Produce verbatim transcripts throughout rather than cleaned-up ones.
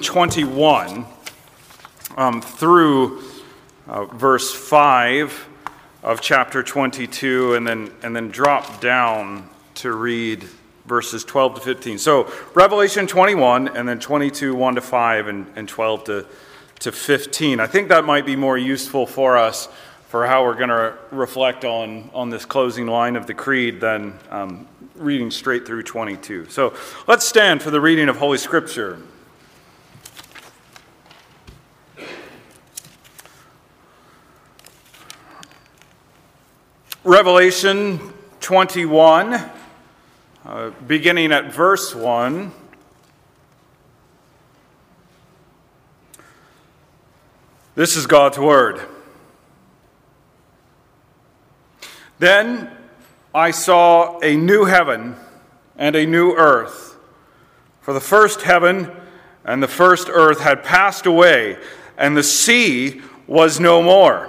twenty-one um, through uh, verse five of chapter twenty-two, and then and then drop down to read verses twelve to fifteen. So Revelation twenty-one, and then twenty-two, one to five, and, and twelve to to fifteen. I think that might be more useful for us for how we're going to reflect on on this closing line of the creed than um, reading straight through twenty-two. So let's stand for the reading of Holy Scripture. Revelation twenty-one, uh, beginning at verse one. This is God's word. Then I saw a new heaven and a new earth, for the first heaven and the first earth had passed away, and the sea was no more.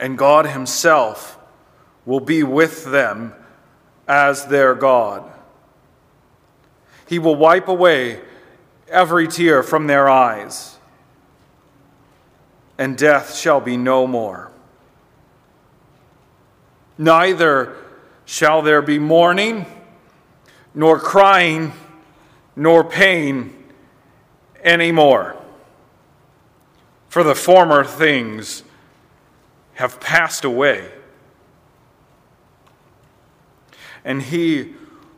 And God himself will be with them as their God. He will wipe away every tear from their eyes, and death shall be no more. Neither shall there be mourning, nor crying, nor pain anymore, for the former things have passed away." And he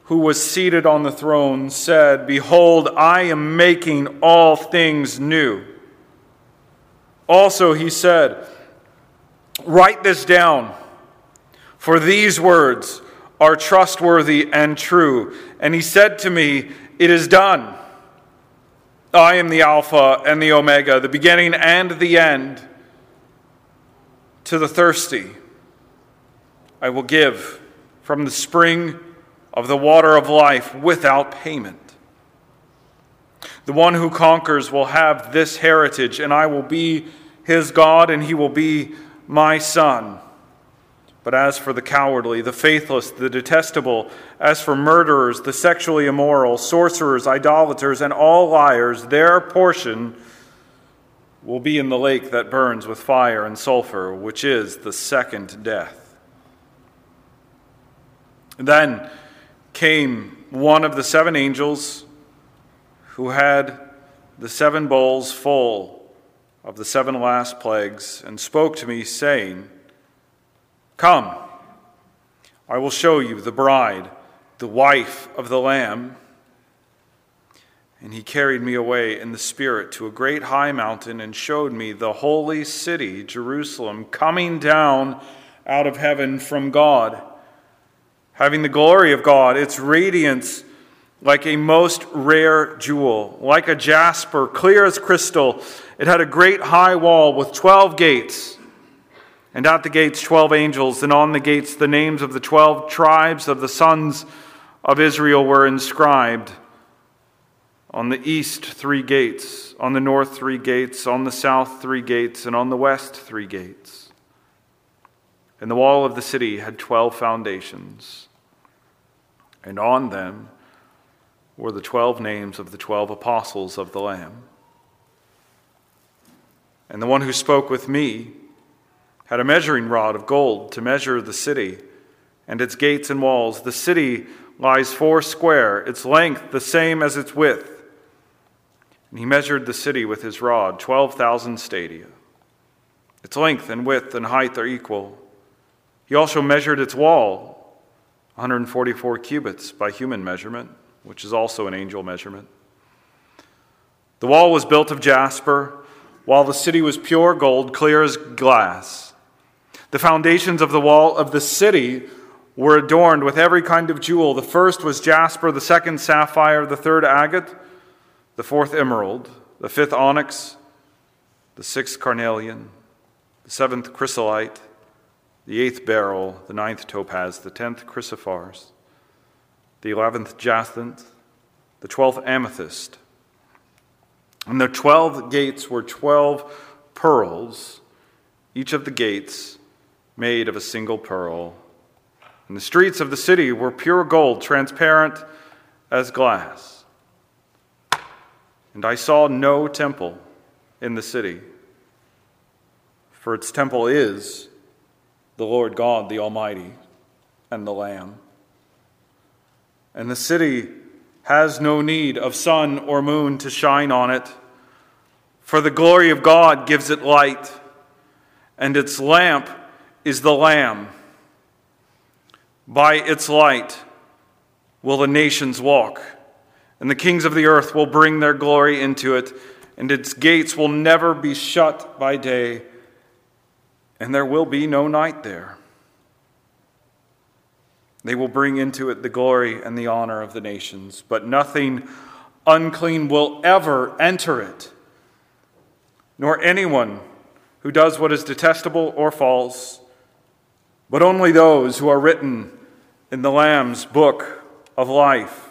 who was seated on the throne said, "Behold, I am making all things new." Also he said, "Write this down, for these words are trustworthy and true." And he said to me, "It is done. I am the Alpha and the Omega, the beginning and the end. To the thirsty, I will give from the spring of the water of life without payment. The one who conquers will have this heritage, and I will be his God, and he will be my son. But as for the cowardly, the faithless, the detestable, as for murderers, the sexually immoral, sorcerers, idolaters, and all liars, their portion will be in the lake that burns with fire and sulfur, which is the second death." Then came one of the seven angels who had the seven bowls full of the seven last plagues, and spoke to me, saying, "Come, I will show you the bride, the wife of the Lamb." And he carried me away in the Spirit to a great high mountain, and showed me the holy city, Jerusalem, coming down out of heaven from God, having the glory of God, its radiance like a most rare jewel, like a jasper, clear as crystal. It had a great high wall with twelve gates, and at the gates twelve angels, and on the gates the names of the twelve tribes of the sons of Israel were inscribed. On the east, three gates; on the north, three gates; on the south, three gates; and on the west, three gates. And the wall of the city had twelve foundations, and on them were the twelve names of the twelve apostles of the Lamb. And the one who spoke with me had a measuring rod of gold to measure the city and its gates and walls. The city lies four square, its length the same as its width. And he measured the city with his rod, twelve thousand stadia. Its length and width and height are equal. He also measured its wall, one hundred forty-four cubits by human measurement, which is also an angel measurement. The wall was built of jasper, while the city was pure gold, clear as glass. The foundations of the wall of the city were adorned with every kind of jewel. The first was jasper, the second sapphire, the third agate, the fourth emerald, the fifth onyx, the sixth carnelian, the seventh chrysolite, the eighth beryl, the ninth topaz, the tenth chrysoprase, the eleventh jacinth, the twelfth amethyst. And the twelve gates were twelve pearls, each of the gates made of a single pearl. And the streets of the city were pure gold, transparent as glass. And I saw no temple in the city, for its temple is the Lord God, the Almighty, and the Lamb. And the city has no need of sun or moon to shine on it, for the glory of God gives it light, and its lamp is the Lamb. By its light will the nations walk, and the kings of the earth will bring their glory into it, and its gates will never be shut by day, and there will be no night there. They will bring into it the glory and the honor of the nations, but nothing unclean will ever enter it, nor anyone who does what is detestable or false, but only those who are written in the Lamb's book of life.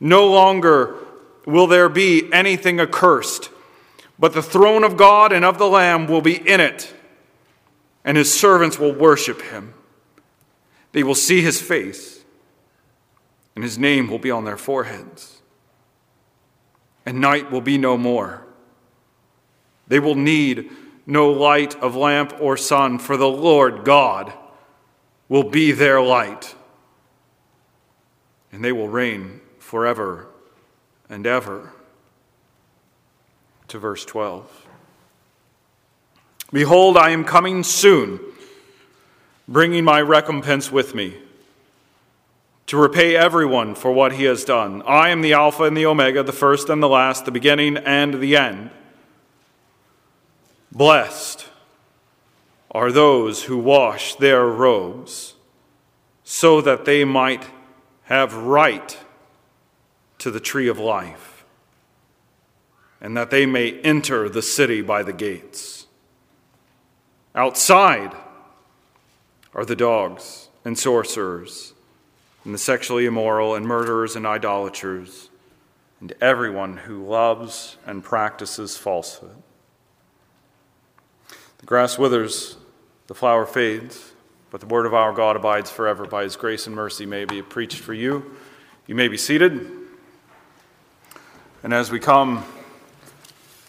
No longer will there be anything accursed, but the throne of God and of the Lamb will be in it, and his servants will worship him. They will see his face, and his name will be on their foreheads, and night will be no more. They will need no light of lamp or sun, for the Lord God will be their light, and they will reign forever and ever. To verse twelve. Behold, I am coming soon, bringing my recompense with me, to repay everyone for what he has done. I am the Alpha and the Omega, the first and the last, the beginning and the end. Blessed are those who wash their robes, so that they might have right to the tree of life, and that they may enter the city by the gates. Outside are the dogs and sorcerers, and the sexually immoral, and murderers, and idolaters, and everyone who loves and practices falsehood. The grass withers, the flower fades, but the word of our God abides forever. By his grace and mercy may be preached for you. You may be seated. And as we come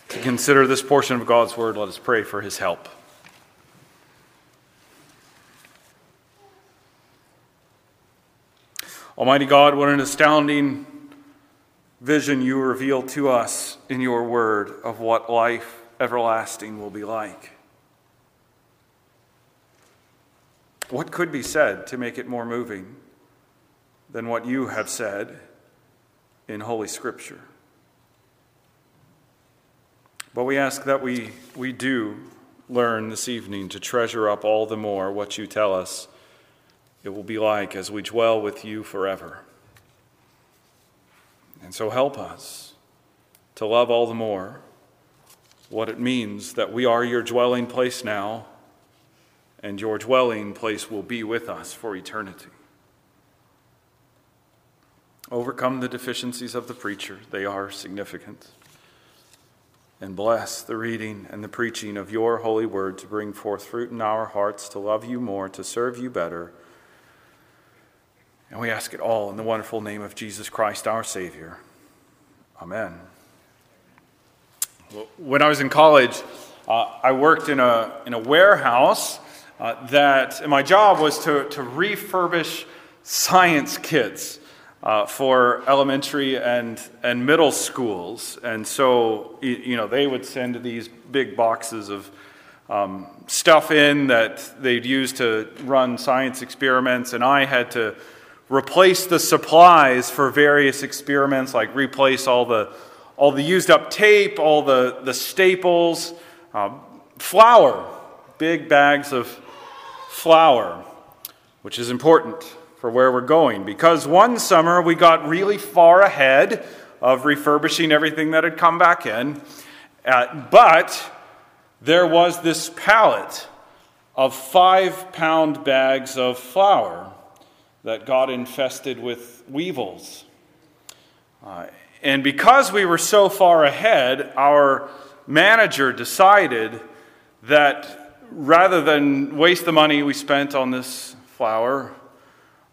to consider this portion of God's word, let us pray for his help. Almighty God, what an astounding vision you reveal to us in your word of what life everlasting will be like. What could be said to make it more moving than what you have said in Holy Scripture? But we ask that we, we do learn this evening to treasure up all the more what you tell us it will be like as we dwell with you forever. And so help us to love all the more what it means that we are your dwelling place now, and your dwelling place will be with us for eternity. Overcome the deficiencies of the preacher, they are significant. And bless the reading and the preaching of your holy word to bring forth fruit in our hearts, to love you more, to serve you better. And we ask it all in the wonderful name of Jesus Christ, our Savior. Amen. When I was in college, uh, I worked in a in a warehouse uh, that my job was to, to refurbish science kits uh, for elementary and, and middle schools. And so, you know, they would send these big boxes of um, stuff in that they'd use to run science experiments, and I had to replace the supplies for various experiments, like replace all the all the used up tape, all the, the staples, uh, flour, big bags of flour, which is important for where we're going, because one summer we got really far ahead of refurbishing everything that had come back in, uh, but there was this pallet of five pound bags of flour that got infested with weevils. Uh, and because we were so far ahead, our manager decided that rather than waste the money we spent on this flour,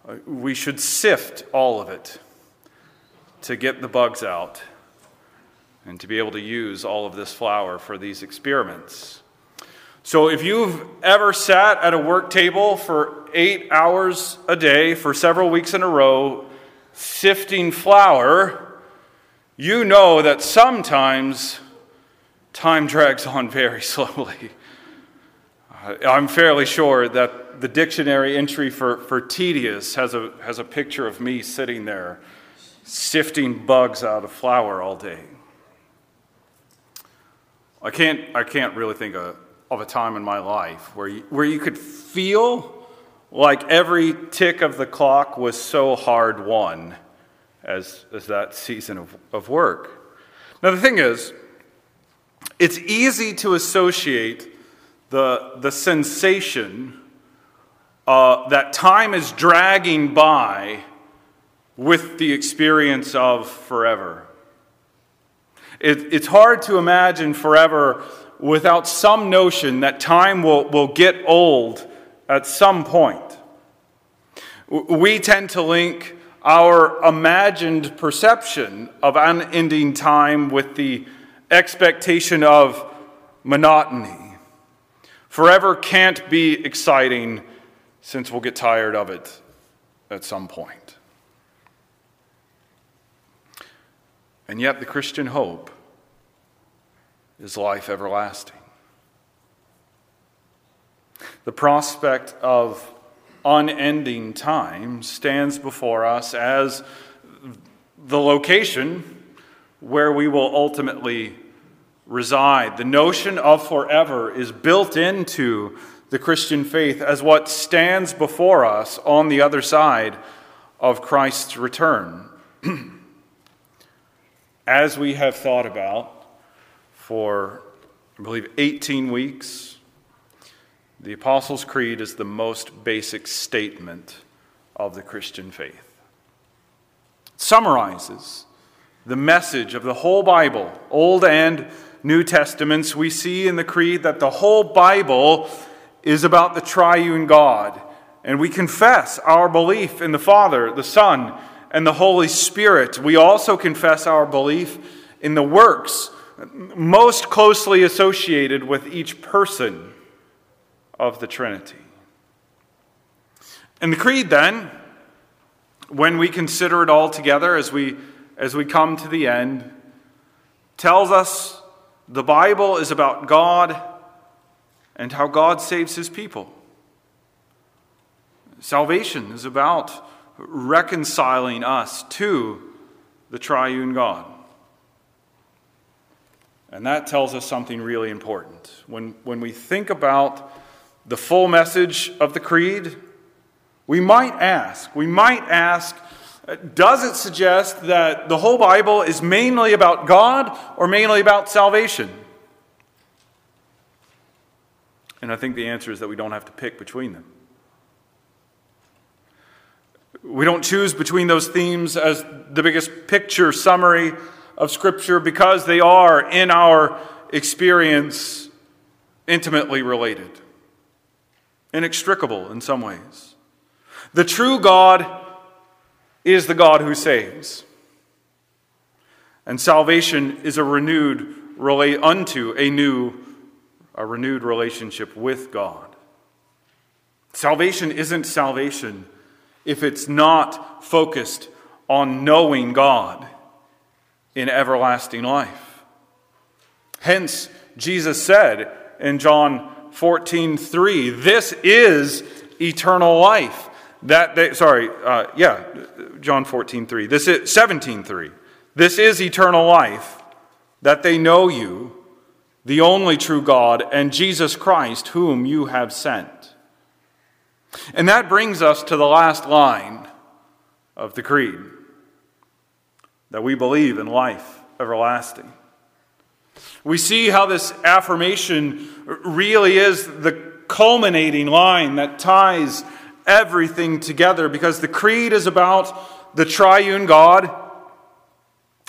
uh, we should sift all of it to get the bugs out and to be able to use all of this flour for these experiments. So if you've ever sat at a work table for eight hours a day for several weeks in a row sifting flour, you know that sometimes time drags on very slowly. I'm fairly sure that the dictionary entry for, for tedious has a, has a picture of me sitting there sifting bugs out of flour all day. I can't, I can't really think of of a time in my life where you, where you could feel like every tick of the clock was so hard won as, as that season of, of work. Now the thing is, it's easy to associate the, the sensation uh, that time is dragging by with the experience of forever. It, it's hard to imagine forever without some notion that time will, will get old at some point. We tend to link our imagined perception of unending time with the expectation of monotony. Forever can't be exciting since we'll get tired of it at some point. And yet the Christian hope is life everlasting. The prospect of unending time stands before us as the location where we will ultimately reside. The notion of forever is built into the Christian faith as what stands before us on the other side of Christ's return. As we have thought about for, I believe, eighteen weeks, the Apostles' Creed is the most basic statement of the Christian faith. It summarizes the message of the whole Bible, Old and New Testaments. We see in the Creed that the whole Bible is about the triune God, and we confess our belief in the Father, the Son, and the Holy Spirit. We also confess our belief in the works most closely associated with each person of the Trinity. And the Creed, then, when we consider it all together as we, as we come to the end, tells us the Bible is about God and how God saves his people. Salvation is about reconciling us to the triune God. And that tells us something really important. When, when we think about the full message of the Creed, we might ask, we might ask, does it suggest that the whole Bible is mainly about God or mainly about salvation? And I think the answer is that we don't have to pick between them. We don't choose between those themes as the biggest picture summary of Scripture because they are, in our experience, intimately related, inextricable in some ways. The true God is the God who saves, and salvation is a renewed relate unto a new, a renewed relationship with God. Salvation isn't salvation if it's not focused on knowing God in everlasting life. Hence, Jesus said in John fourteen three, this is eternal life. That they, sorry, uh, yeah, John fourteen three. This is seventeen three. This is eternal life, that they know you, the only true God, and Jesus Christ, whom you have sent. And that brings us to the last line of the Creed, that we believe in life everlasting. We see how this affirmation really is the culminating line that ties everything together, because the Creed is about the triune God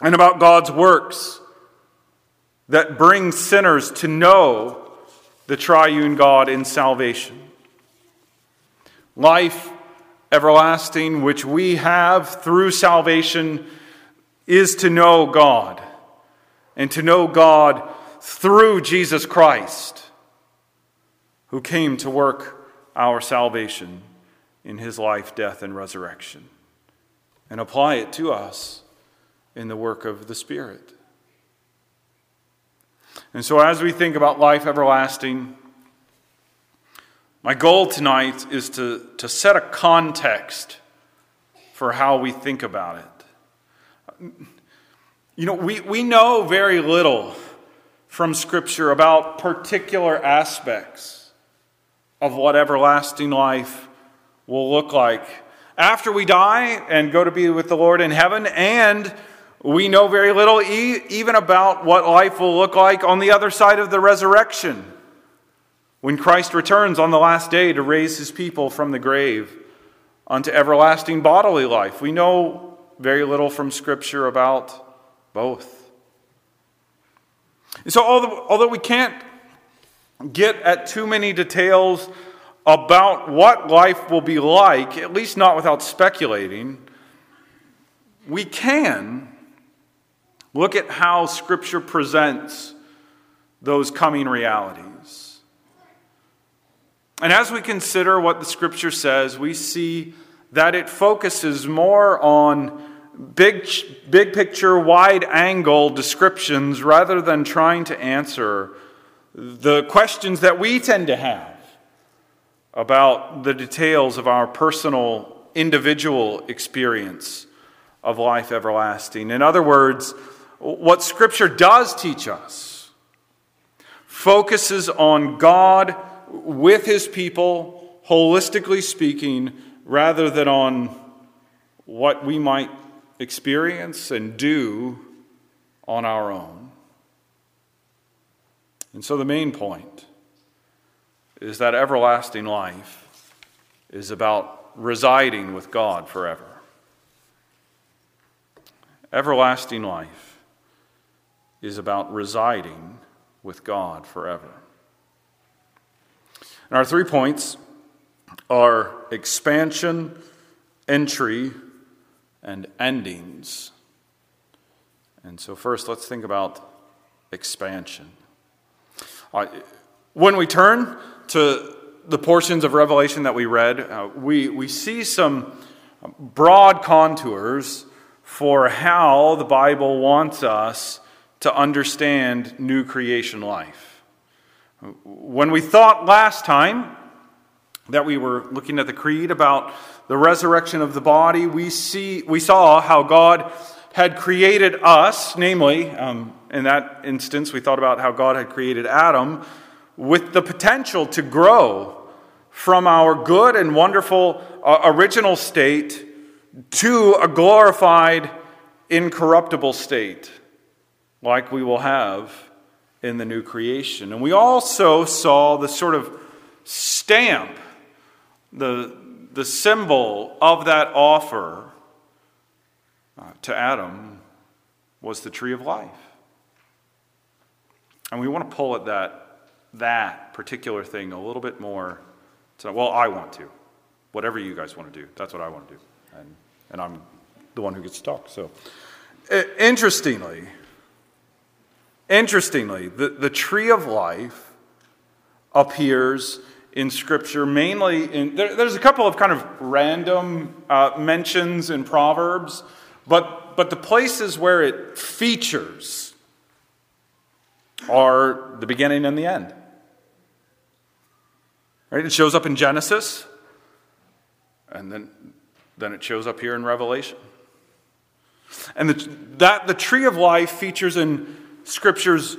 and about God's works that bring sinners to know the triune God in salvation. Life everlasting, which we have through salvation, is to know God, and to know God through Jesus Christ, who came to work our salvation in his life, death, and resurrection, and apply it to us in the work of the Spirit. And so as we think about life everlasting, my goal tonight is to, to set a context for how we think about it. You know, we, we know very little from Scripture about particular aspects of what everlasting life will look like after we die and go to be with the Lord in heaven, and we know very little e- even about what life will look like on the other side of the resurrection, when Christ returns on the last day to raise his people from the grave unto everlasting bodily life. We know very little from Scripture about both. And so although, although we can't get at too many details about what life will be like, at least not without speculating, we can look at how Scripture presents those coming realities. And as we consider what the Scripture says, we see that it focuses more on Big, big picture, wide-angle descriptions rather than trying to answer the questions that we tend to have about the details of our personal, individual experience of life everlasting. In other words, what Scripture does teach us focuses on God with his people, holistically speaking, rather than on what we might experience and do on our own. And so the main point is that everlasting life is about residing with God forever. Everlasting life is about residing with God forever. And our three points are expansion, entry, and endings. And so first, let's think about expansion. Uh, when we turn to the portions of Revelation that we read, uh, we, we see some broad contours for how the Bible wants us to understand new creation life. When we thought last time that we were looking at the Creed about the resurrection of the body, we see we saw how God had created us, namely, um, in that instance, we thought about how God had created Adam with the potential to grow from our good and wonderful uh, original state to a glorified, incorruptible state, like we will have in the new creation. And we also saw the sort of stamp, the the symbol of that offer uh, to Adam was the tree of life. And we want to pull at that, that particular thing a little bit more. So, well, I want to. Whatever you guys want to do, that's what I want to do. And, and I'm the one who gets to talk. So, interestingly, interestingly, the, the tree of life appears in Scripture, mainly in, there, there's a couple of kind of random uh, mentions in Proverbs, but, but the places where it features are the beginning and the end. Right? It shows up in Genesis, and then, then it shows up here in Revelation. And the, that the tree of life features in Scripture's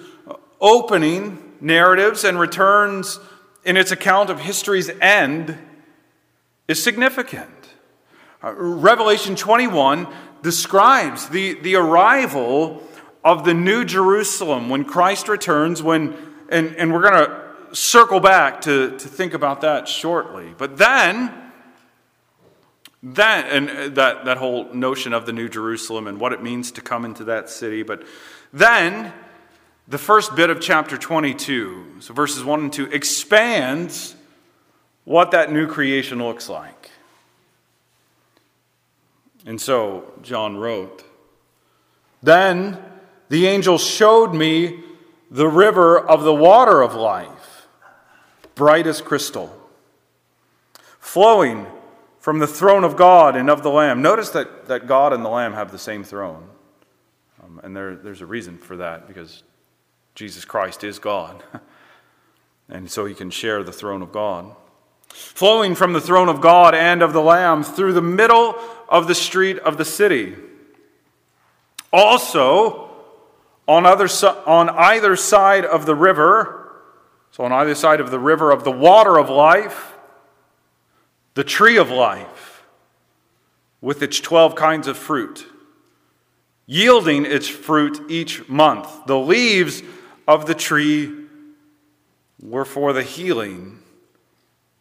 opening narratives and returns in its account of history's end is significant. Uh, Revelation twenty-one describes the, the arrival of the new Jerusalem when Christ returns, when and, and we're going to circle back to, to think about that shortly. But then, that, and that, that whole notion of the new Jerusalem and what it means to come into that city, but then the first bit of chapter twenty-two, so verses one and two, expands what that new creation looks like. And so John wrote, "Then the angel showed me the river of the water of life, bright as crystal, flowing from the throne of God and of the Lamb." Notice that, that God and the Lamb have the same throne. Um, and there, there's a reason for that, because Jesus Christ is God, and so he can share the throne of God. "Flowing from the throne of God and of the Lamb through the middle of the street of the city. Also, on, other, on either side of the river," so on either side of the river of the water of life, "the tree of life with its twelve kinds of fruit, yielding its fruit each month. The leaves of the tree were for the healing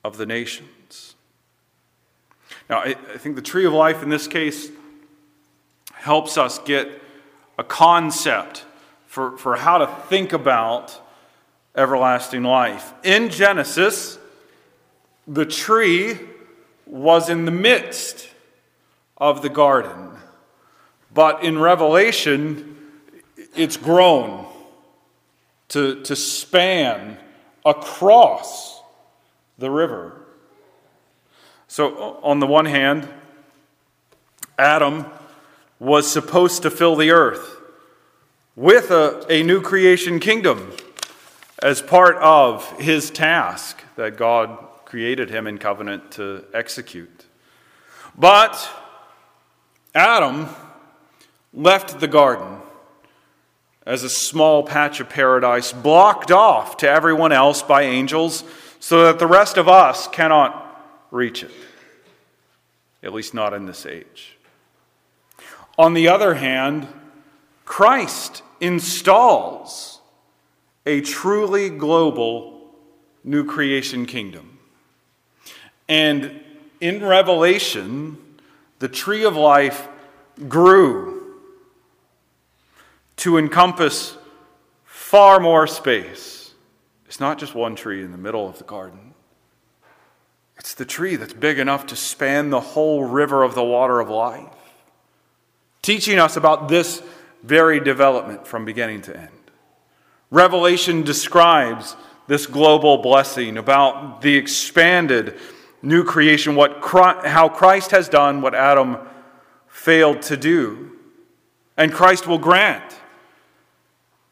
of the nations." Now, I think the tree of life in this case helps us get a concept for, for how to think about everlasting life. In Genesis, the tree was in the midst of the garden, but in Revelation, it's grown to, to span across the river. So on the one hand, Adam was supposed to fill the earth with a, a new creation kingdom as part of his task that God created him in covenant to execute. But Adam left the garden as a small patch of paradise, blocked off to everyone else by angels, so that the rest of us cannot reach it, at least not in this age. On the other hand, Christ installs a truly global new creation kingdom. And in Revelation, the tree of life grew to encompass far more space. It's not just one tree in the middle of the garden. It's the tree that's big enough to span the whole river of the water of life, teaching us about this very development from beginning to end. Revelation describes this global blessing about the expanded new creation, what Christ, how Christ has done what Adam failed to do. And Christ will grant,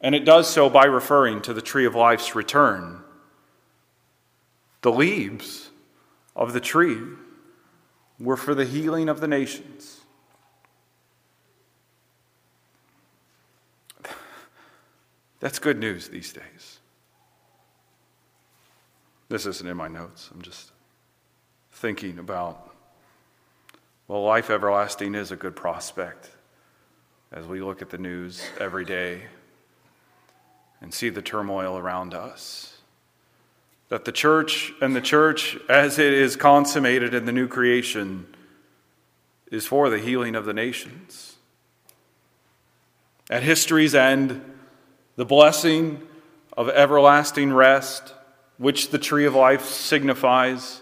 and it does so by referring to the tree of life's return, the leaves of the tree were for the healing of the nations. That's good news these days. This isn't in my notes. I'm just thinking about, well, life everlasting is a good prospect as we look at the news every day and see the turmoil around us. That the church and the church, as it is consummated in the new creation, is for the healing of the nations. At history's end, the blessing of everlasting rest, which the tree of life signifies,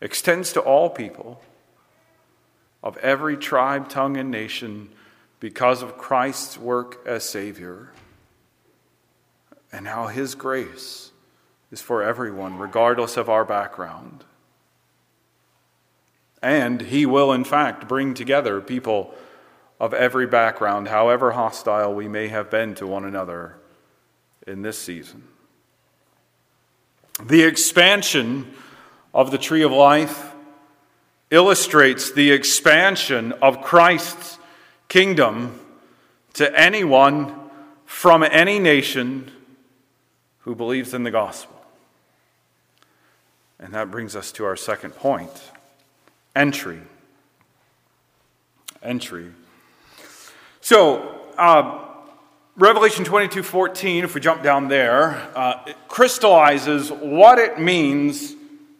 extends to all people of every tribe, tongue, and nation because of Christ's work as Savior and how his grace is for everyone, regardless of our background. And he will, in fact, bring together people of every background, however hostile we may have been to one another in this season. The expansion of the tree of life illustrates the expansion of Christ's kingdom to anyone from any nation who believes in the gospel. And that brings us to our second point: entry. Entry. So, uh, Revelation twenty-two fourteen, if we jump down there, uh, it crystallizes what it means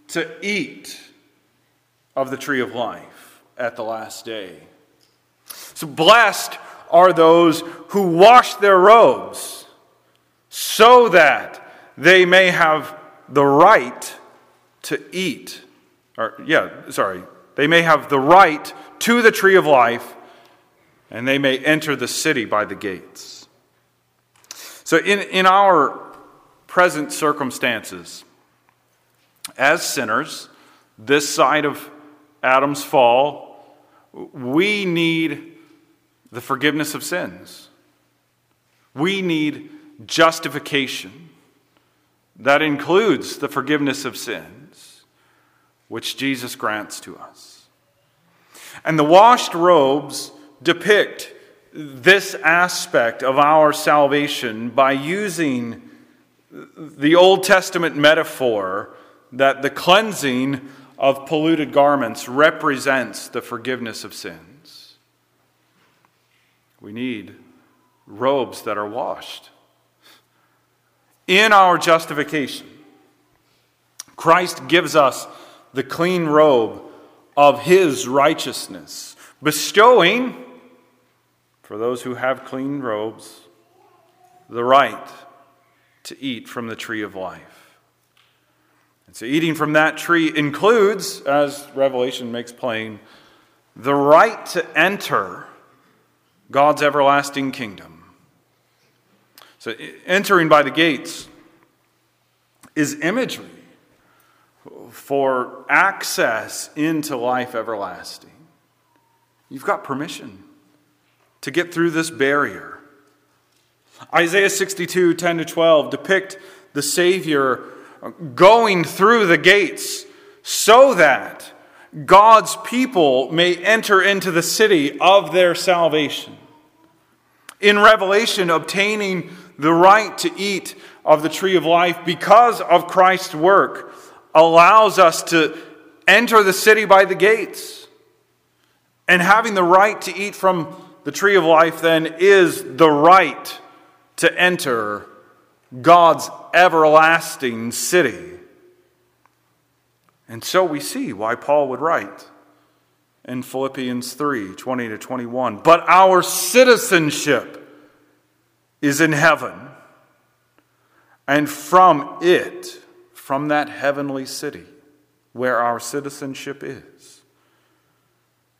to eat of the tree of life at the last day. So, blessed are those who wash their robes so that they may have the right to eat. Or, yeah, sorry. They may have the right to the tree of life, and they may enter the city by the gates. So in, in our present circumstances, as sinners, this side of Adam's fall, we need the forgiveness of sins. We need justification. That includes the forgiveness of sins, which Jesus grants to us. And the washed robes depict this aspect of our salvation by using the Old Testament metaphor that the cleansing of polluted garments represents the forgiveness of sins. We need robes that are washed. In our justification, Christ gives us the clean robe of his righteousness, bestowing, for those who have clean robes, the right to eat from the tree of life. And so eating from that tree includes, as Revelation makes plain, the right to enter God's everlasting kingdom. So entering by the gates is imagery for access into life everlasting. You've got permission to get through this barrier. Isaiah sixty-two, ten to twelve depict the Savior going through the gates so that God's people may enter into the city of their salvation. In Revelation, obtaining the right to eat of the tree of life because of Christ's work allows us to enter the city by the gates. And having the right to eat from the tree of life then is the right to enter God's everlasting city. And so we see why Paul would write in Philippians three, twenty to twenty-one, but our citizenship is in heaven, and from it, from that heavenly city where our citizenship is,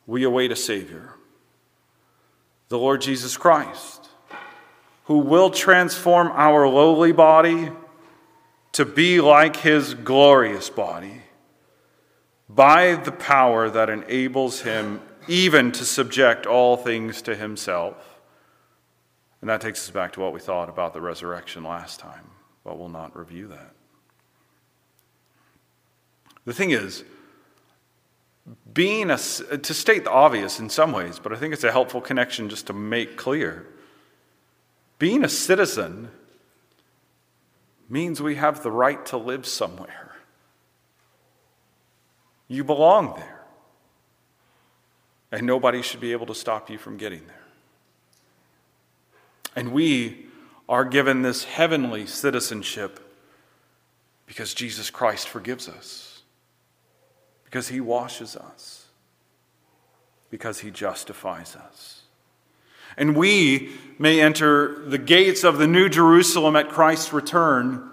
we await a Savior, the Lord Jesus Christ, who will transform our lowly body to be like his glorious body by the power that enables him even to subject all things to himself. And that takes us back to what we thought about the resurrection last time, but we'll not review that. The thing is, being a, to state the obvious in some ways, but I think it's a helpful connection just to make clear, being a citizen means we have the right to live somewhere. You belong there, and nobody should be able to stop you from getting there. And we are given this heavenly citizenship because Jesus Christ forgives us, because he washes us, because he justifies us. And we may enter the gates of the New Jerusalem at Christ's return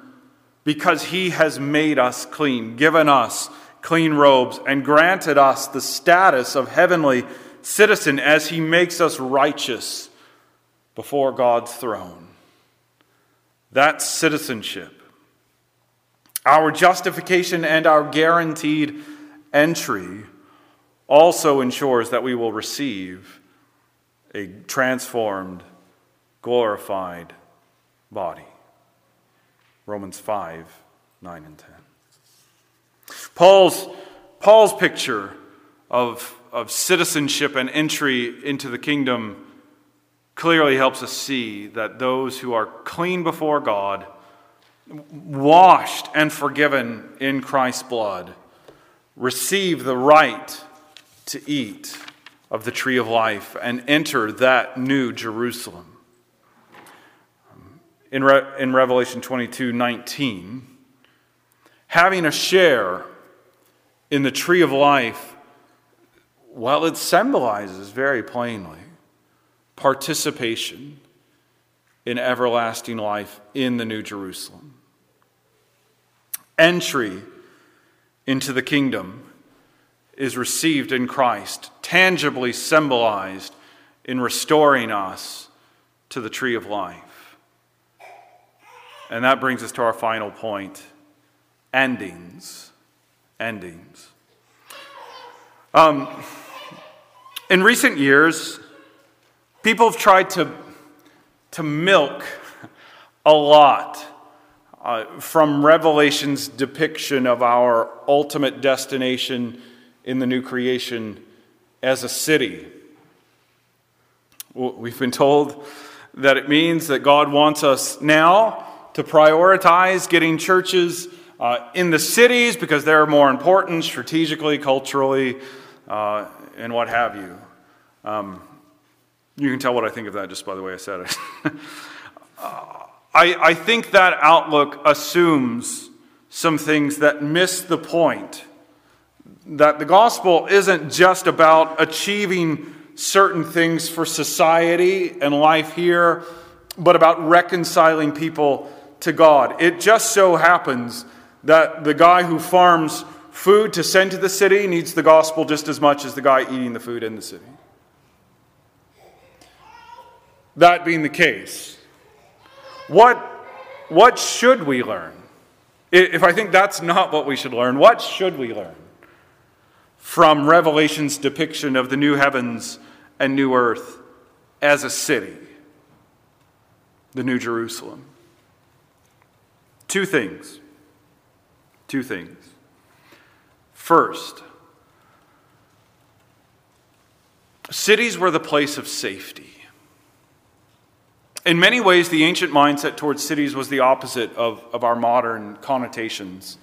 because he has made us clean, given us clean robes, and granted us the status of heavenly citizen as he makes us righteous before God's throne. That citizenship Our justification and our guaranteed entry also ensures that we will receive a transformed, glorified body. Romans five, nine and ten. Paul's, Paul's picture of, of citizenship and entry into the kingdom clearly helps us see that those who are clean before God, washed and forgiven in Christ's blood, receive the right to eat of the tree of life and enter that new Jerusalem. In, Re- in Revelation twenty-two nineteen, having a share in the tree of life, well, it symbolizes very plainly participation in everlasting life in the New Jerusalem. Entry into the kingdom is received in Christ, tangibly symbolized in restoring us to the tree of life. And that brings us to our final point, endings. Endings. Um, in recent years, people have tried to to milk a lot uh, from Revelation's depiction of our ultimate destination in the new creation as a city. We've been told that it means that God wants us now to prioritize getting churches uh, in the cities because they're more important strategically, culturally, uh, and what have you. Um, You can tell what I think of that just by the way I said it. uh, I, I think that outlook assumes some things that miss the point. That the gospel isn't just about achieving certain things for society and life here, but about reconciling people to God. It just so happens that the guy who farms food to send to the city needs the gospel just as much as the guy eating the food in the city. That being the case, what, what should we learn? If I think that's not what we should learn, what should we learn from Revelation's depiction of the new heavens and new earth as a city, the New Jerusalem? Two things. Two things. First, cities were the place of safety. In many ways, the ancient mindset towards cities was the opposite of, of our modern connotations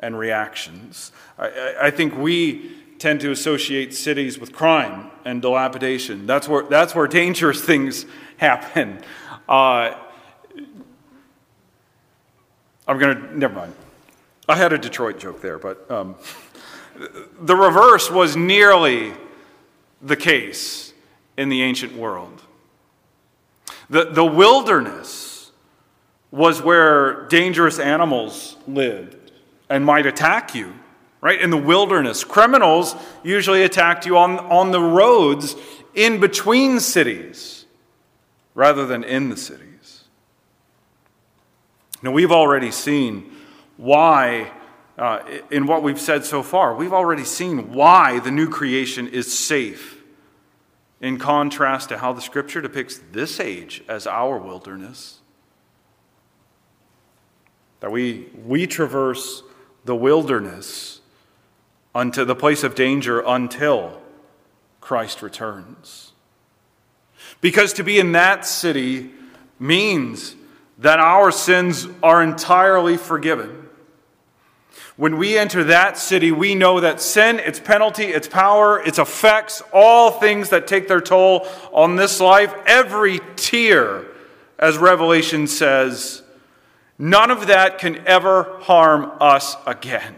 and reactions. I, I think we tend to associate cities with crime and dilapidation. That's where, that's where dangerous things happen. Uh, I'm going to, never mind. I had a Detroit joke there, but um, the reverse was nearly the case in the ancient world. The, the wilderness was where dangerous animals lived and might attack you, right? In the wilderness, criminals usually attacked you on, on the roads in between cities rather than in the cities. Now, we've already seen why, uh, in what we've said so far, we've already seen why the new creation is safe, in contrast to how the Scripture depicts this age as our wilderness. That we, we traverse the wilderness unto the place of danger until Christ returns. Because to be in that city means that our sins are entirely forgiven. When we enter that city, we know that sin, its penalty, its power, its effects, all things that take their toll on this life, every tear, as Revelation says, none of that can ever harm us again.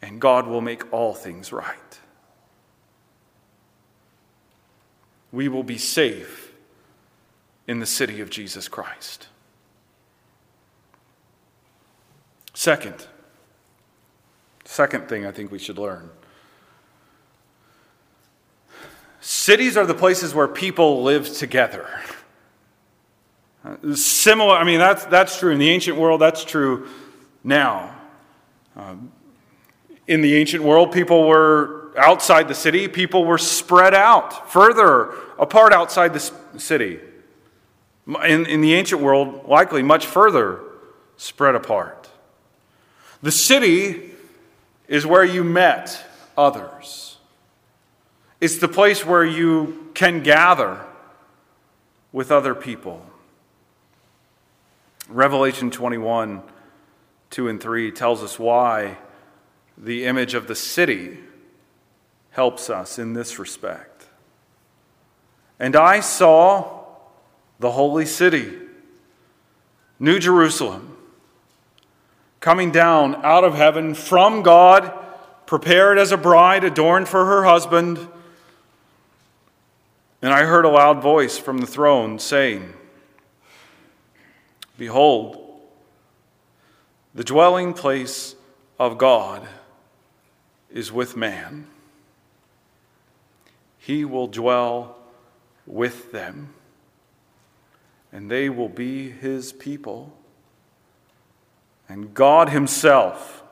And God will make all things right. We will be safe in the city of Jesus Christ. Second, second thing I think we should learn. Cities are the places where people live together. Uh, similar, I mean, that's, that's true in the ancient world. That's true now. Uh, in the ancient world, people were outside the city. People were spread out, further apart outside the city. In, in the ancient world, likely much further spread apart. The city is where you met others. It's the place where you can gather with other people. Revelation twenty-one, two and three tells us why the image of the city helps us in this respect. And I saw the holy city, New Jerusalem, coming down out of heaven from God, prepared as a bride adorned for her husband. And I heard a loud voice from the throne saying, "Behold, the dwelling place of God is with man. He will dwell with them, and they will be his people. And God himself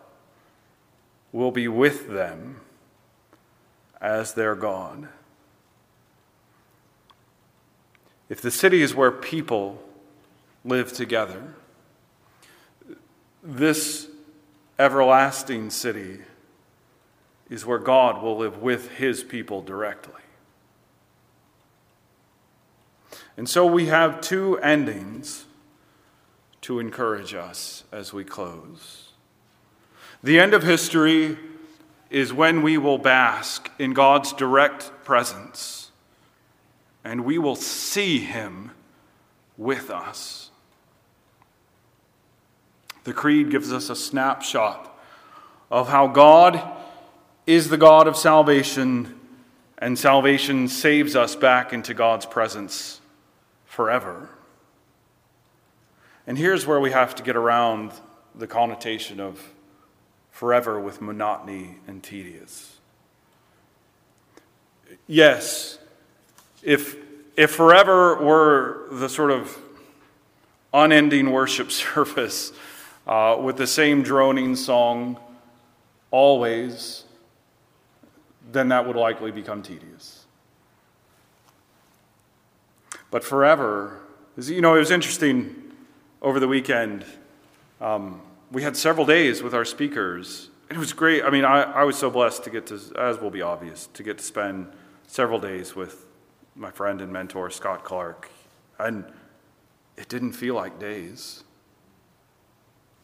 will be with them as their God." If the city is where people live together, this everlasting city is where God will live with his people directly. And so we have two endings to encourage us as we close. The end of history is when we will bask in God's direct presence, and we will see him with us. The Creed gives us a snapshot of how God is the God of salvation, and salvation saves us back into God's presence forever. And here's where we have to get around the connotation of forever with monotony and tedious. Yes, if if forever were the sort of unending worship service Uh, with the same droning song always, then that would likely become tedious. But forever, you know, it was interesting over the weekend. Um, we had several days with our speakers. It was great. I mean, I, I was so blessed to get to, as will be obvious, to get to spend several days with my friend and mentor, Scott Clark. And it didn't feel like days.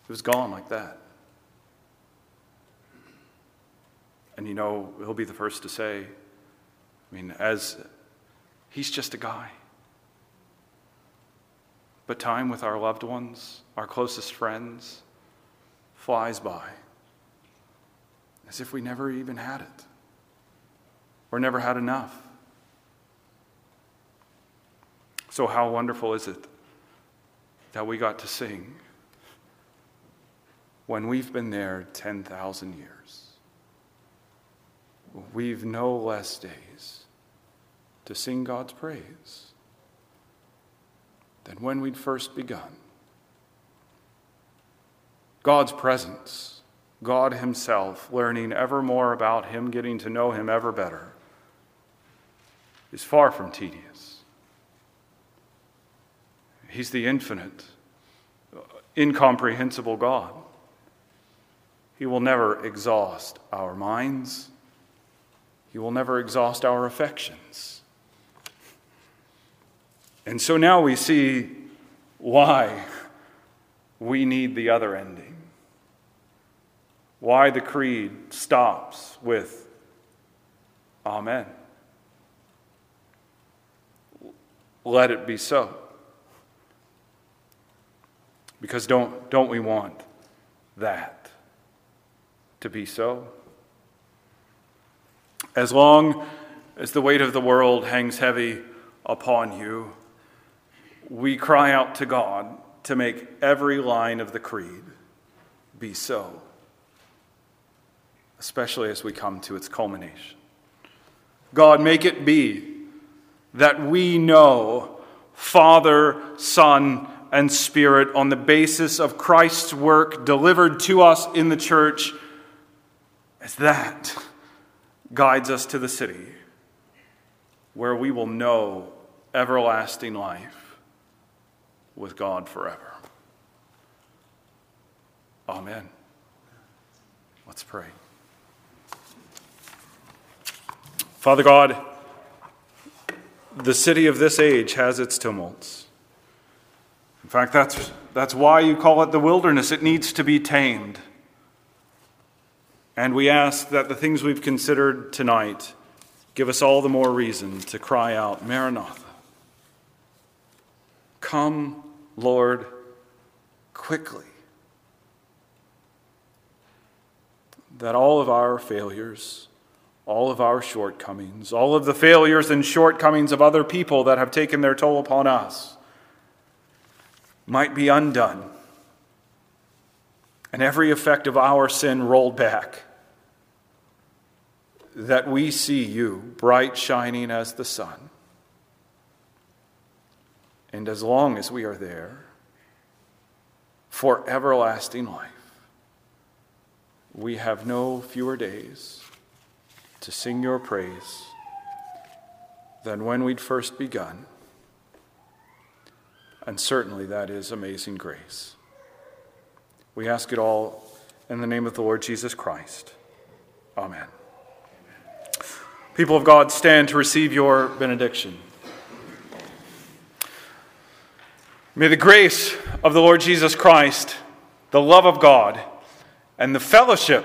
It was gone like that. And you know, he'll be the first to say, I mean, as he's just a guy. But time with our loved ones, our closest friends, flies by as if we never even had it or never had enough. So how wonderful is it that we got to sing when we've been there ten thousand years? We've no less days to sing God's praise than when we'd first begun. God's presence, God himself, learning ever more about him, getting to know him ever better, is far from tedious. He's the infinite, incomprehensible God. He will never exhaust our minds. He will never exhaust our affections. And so now we see why we need the other ending. Why the Creed stops with Amen. Let it be so. Because don't, don't we want that to be so? As long as the weight of the world hangs heavy upon you, we cry out to God to make every line of the Creed be so, especially as we come to its culmination. God, make it be that we know Father, Son, and Spirit on the basis of Christ's work delivered to us in the church, as that guides us to the city where we will know everlasting life with God forever. Amen. Let's pray. Father God, the city of this age has its tumults. In fact, that's, that's why you call it the wilderness. It needs to be tamed. And we ask that the things we've considered tonight give us all the more reason to cry out, Maranatha. Come, Lord, quickly. That all of our failures, all of our shortcomings, all of the failures and shortcomings of other people that have taken their toll upon us might be undone. And every effect of our sin rolled back. That we see you bright shining as the sun. And as long as we are there, for everlasting life, we have no fewer days to sing your praise than when we'd first begun. And certainly that is amazing grace. We ask it all in the name of the Lord Jesus Christ. Amen. People of God, stand to receive your benediction. May the grace of the Lord Jesus Christ, the love of God, and the fellowship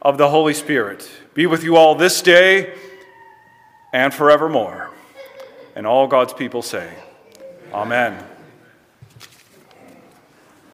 of the Holy Spirit be with you all this day and forevermore. And all God's people say, Amen. Amen.